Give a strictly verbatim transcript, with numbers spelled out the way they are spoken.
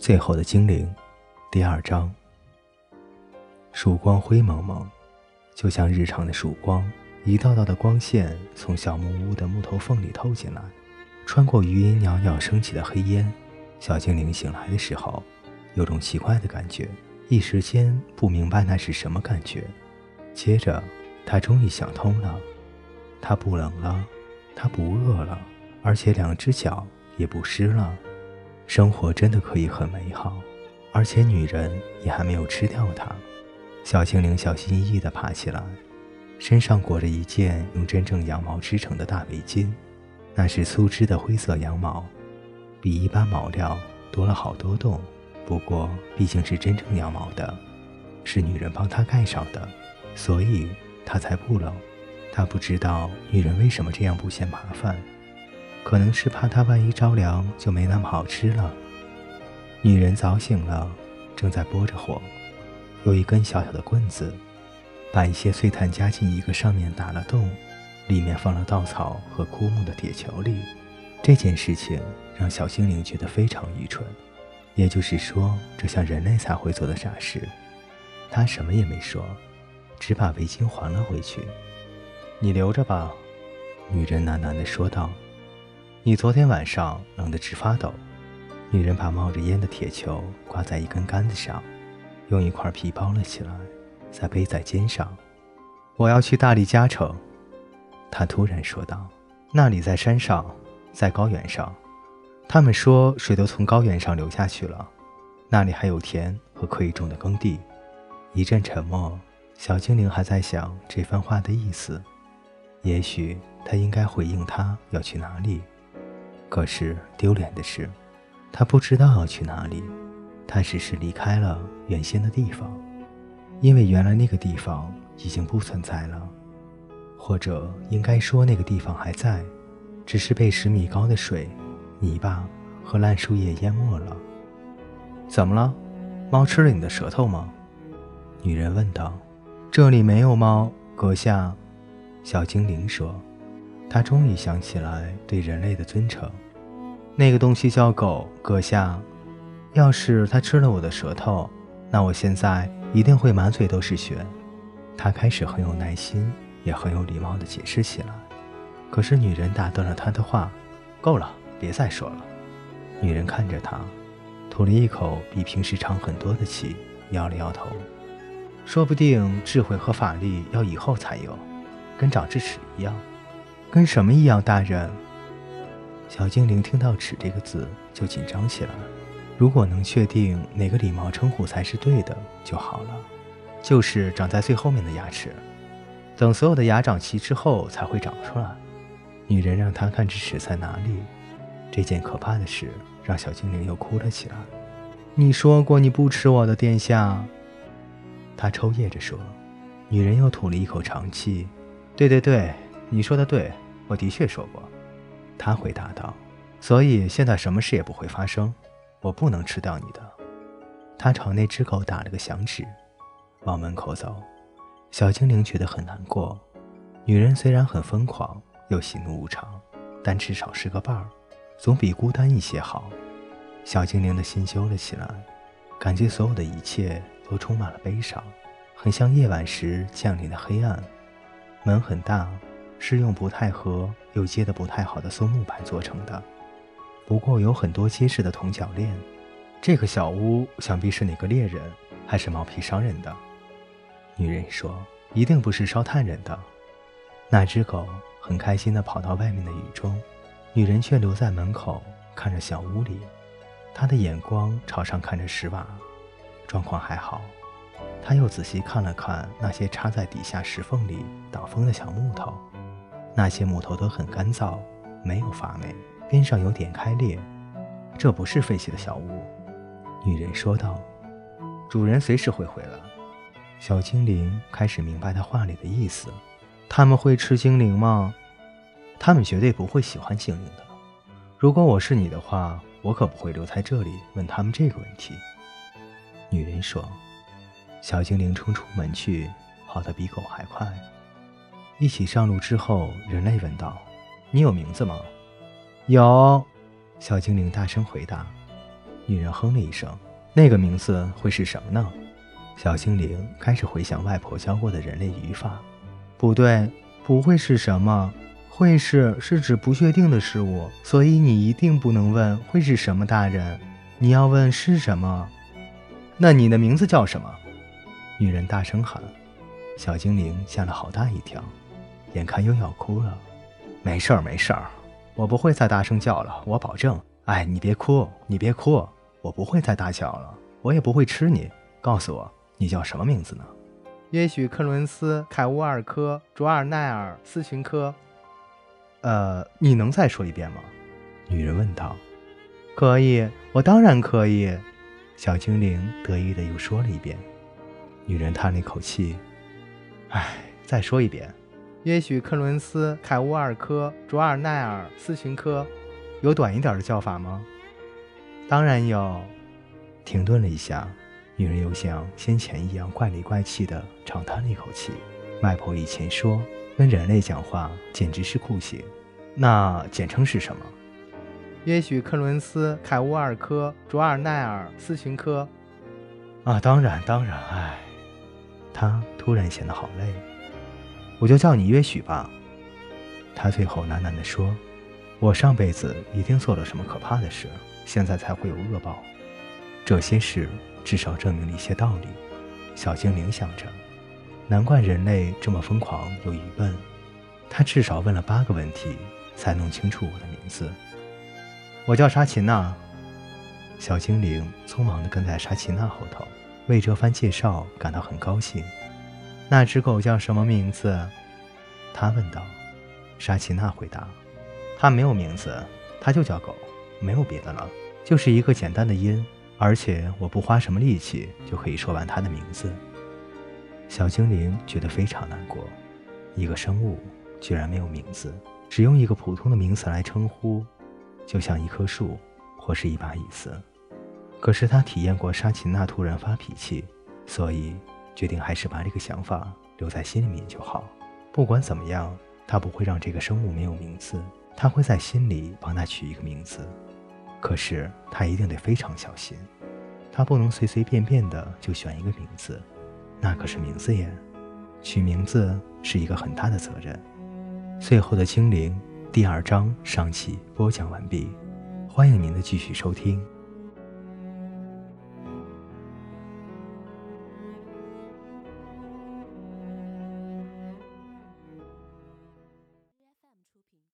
最后的精灵第二章。曙光灰蒙蒙，就像日常的曙光，一道道的光线从小木屋的木头缝里透进来，穿过余音袅袅升起的黑烟。小精灵醒来的时候，有种奇怪的感觉，一时间不明白那是什么感觉。接着他终于想通了，他不冷了，他不饿了，而且两只脚也不湿了。生活真的可以很美好，而且女人也还没有吃掉它。小精灵小心翼翼地爬起来，身上裹着一件用真正羊毛织成的大围巾，那是粗织的灰色羊毛，比一般毛料多了好多洞，不过毕竟是真正羊毛的，是女人帮她盖上的，所以她才不冷。她不知道女人为什么这样不嫌麻烦，可能是怕他万一着凉就没那么好吃了。女人早醒了，正在拨着火，有一根小小的棍子，把一些碎炭夹进一个上面打了洞，里面放了稻草和枯木的铁球里。这件事情让小精灵觉得非常愚蠢，也就是说，这像人类才会做的傻事。他什么也没说，只把围巾还了回去。你留着吧，女人喃喃地说道。你昨天晚上冷得直发抖。女人把冒着烟的铁球挂在一根杆子上，用一块皮包了起来，再背在肩上。我要去大利加城，她突然说道，那里在山上，在高原上，他们说水都从高原上流下去了，那里还有田和可以种的耕地。一阵沉默，小精灵还在想这番话的意思，也许他应该回应她要去哪里。可是丢脸的是，他不知道要去哪里，他只是离开了原先的地方，因为原来那个地方已经不存在了，或者应该说那个地方还在，只是被十米高的水、泥巴和烂树叶淹没了。怎么了？猫吃了你的舌头吗？女人问道。这里没有猫，阁下，小精灵说。他终于想起来对人类的尊称，那个东西叫狗，阁下。要是它吃了我的舌头，那我现在一定会满嘴都是血。他开始很有耐心，也很有礼貌地解释起来，可是女人打断了他的话。够了，别再说了。女人看着他，吐了一口比平时长很多的气，摇了摇头。说不定智慧和法力要以后才有，跟长智齿一样。跟什么一样，大人？小精灵听到齿这个字就紧张起来，如果能确定哪个礼貌称呼才是对的就好了，就是长在最后面的牙齿，等所有的牙长齐之后才会长出来。女人让他看智齿在哪里，这件可怕的事让小精灵又哭了起来。你说过你不吃我的，殿下，他抽噎着说。女人又吐了一口长气。对对对，你说的对，我的确说过，他回答道，所以现在什么事也不会发生，我不能吃掉你的。他朝那只狗打了个响指，往门口走。小精灵觉得很难过，女人虽然很疯狂又喜怒无常，但至少是个伴儿，总比孤单一些好。小精灵的心揪了起来，感觉所有的一切都充满了悲伤，很像夜晚时降临的黑暗。门很大，是用不太合又接得不太好的松木板做成的，不过有很多结实的铜铰链。这个小屋想必是哪个猎人还是毛皮商人的，女人说，一定不是烧炭人的。那只狗很开心地跑到外面的雨中，女人却留在门口看着小屋里，她的眼光朝上看着石瓦。状况还好。她又仔细看了看那些插在底下石缝里挡风的小木头，那些木头都很干燥，没有发霉，边上有点开裂。这不是废弃的小屋，女人说道，主人随时会回来。小精灵开始明白他话里的意思。他们会吃精灵吗？他们绝对不会喜欢精灵的。如果我是你的话，我可不会留在这里问他们这个问题，女人说。小精灵冲出门去，跑得比狗还快。一起上路之后，人类问道，你有名字吗？有，小精灵大声回答。女人哼了一声。那个名字会是什么呢？小精灵开始回想外婆教过的人类语法。不对，不会是什么。会是是指不确定的事物，所以你一定不能问会是什么大人，你要问是什么。那你的名字叫什么？女人大声喊。小精灵吓了好大一跳，眼看又要哭了。没事儿没事儿，我不会再大声叫了，我保证。哎，你别哭，你别哭，我不会再大叫了，我也不会吃你。告诉我，你叫什么名字呢？也许克伦斯、凯乌尔科、卓尔奈尔、斯群科。呃，你能再说一遍吗？女人问道。可以，我当然可以。小精灵得意的又说了一遍。女人叹了一口气，唉，再说一遍。也许克伦斯、凯乌尔科、卓尔奈尔、斯群科。有短一点的叫法吗？当然有。停顿了一下，女人又像先前一样怪里怪气的长叹了一口气。外婆以前说跟人类讲话简直是酷刑，那简称是什么？也许克伦斯、凯乌尔科、卓尔奈尔、斯群科。啊，当然当然。唉，他突然显得好累。我就叫你约许吧，他最后喃喃地说。我上辈子一定做了什么可怕的事，现在才会有恶报。这些事至少证明了一些道理，小精灵想着。难怪人类这么疯狂又愚笨，他至少问了八个问题才弄清楚我的名字。我叫沙奇娜。小精灵匆忙地跟在沙奇娜后头，为这番介绍感到很高兴。那只狗叫什么名字？他问道。沙奇娜回答，它没有名字，它就叫狗，没有别的了，就是一个简单的音，而且我不花什么力气就可以说完它的名字。小精灵觉得非常难过，一个生物居然没有名字，只用一个普通的名词来称呼，就像一棵树或是一把椅子。可是他体验过沙奇娜突然发脾气，所以决定还是把这个想法留在心里面就好。不管怎么样，他不会让这个生物没有名字，他会在心里帮他取一个名字。可是他一定得非常小心，他不能随随便便的就选一个名字，那可是名字耶，取名字是一个很大的责任。最后的精灵第二章上期播讲完毕，欢迎您的继续收听。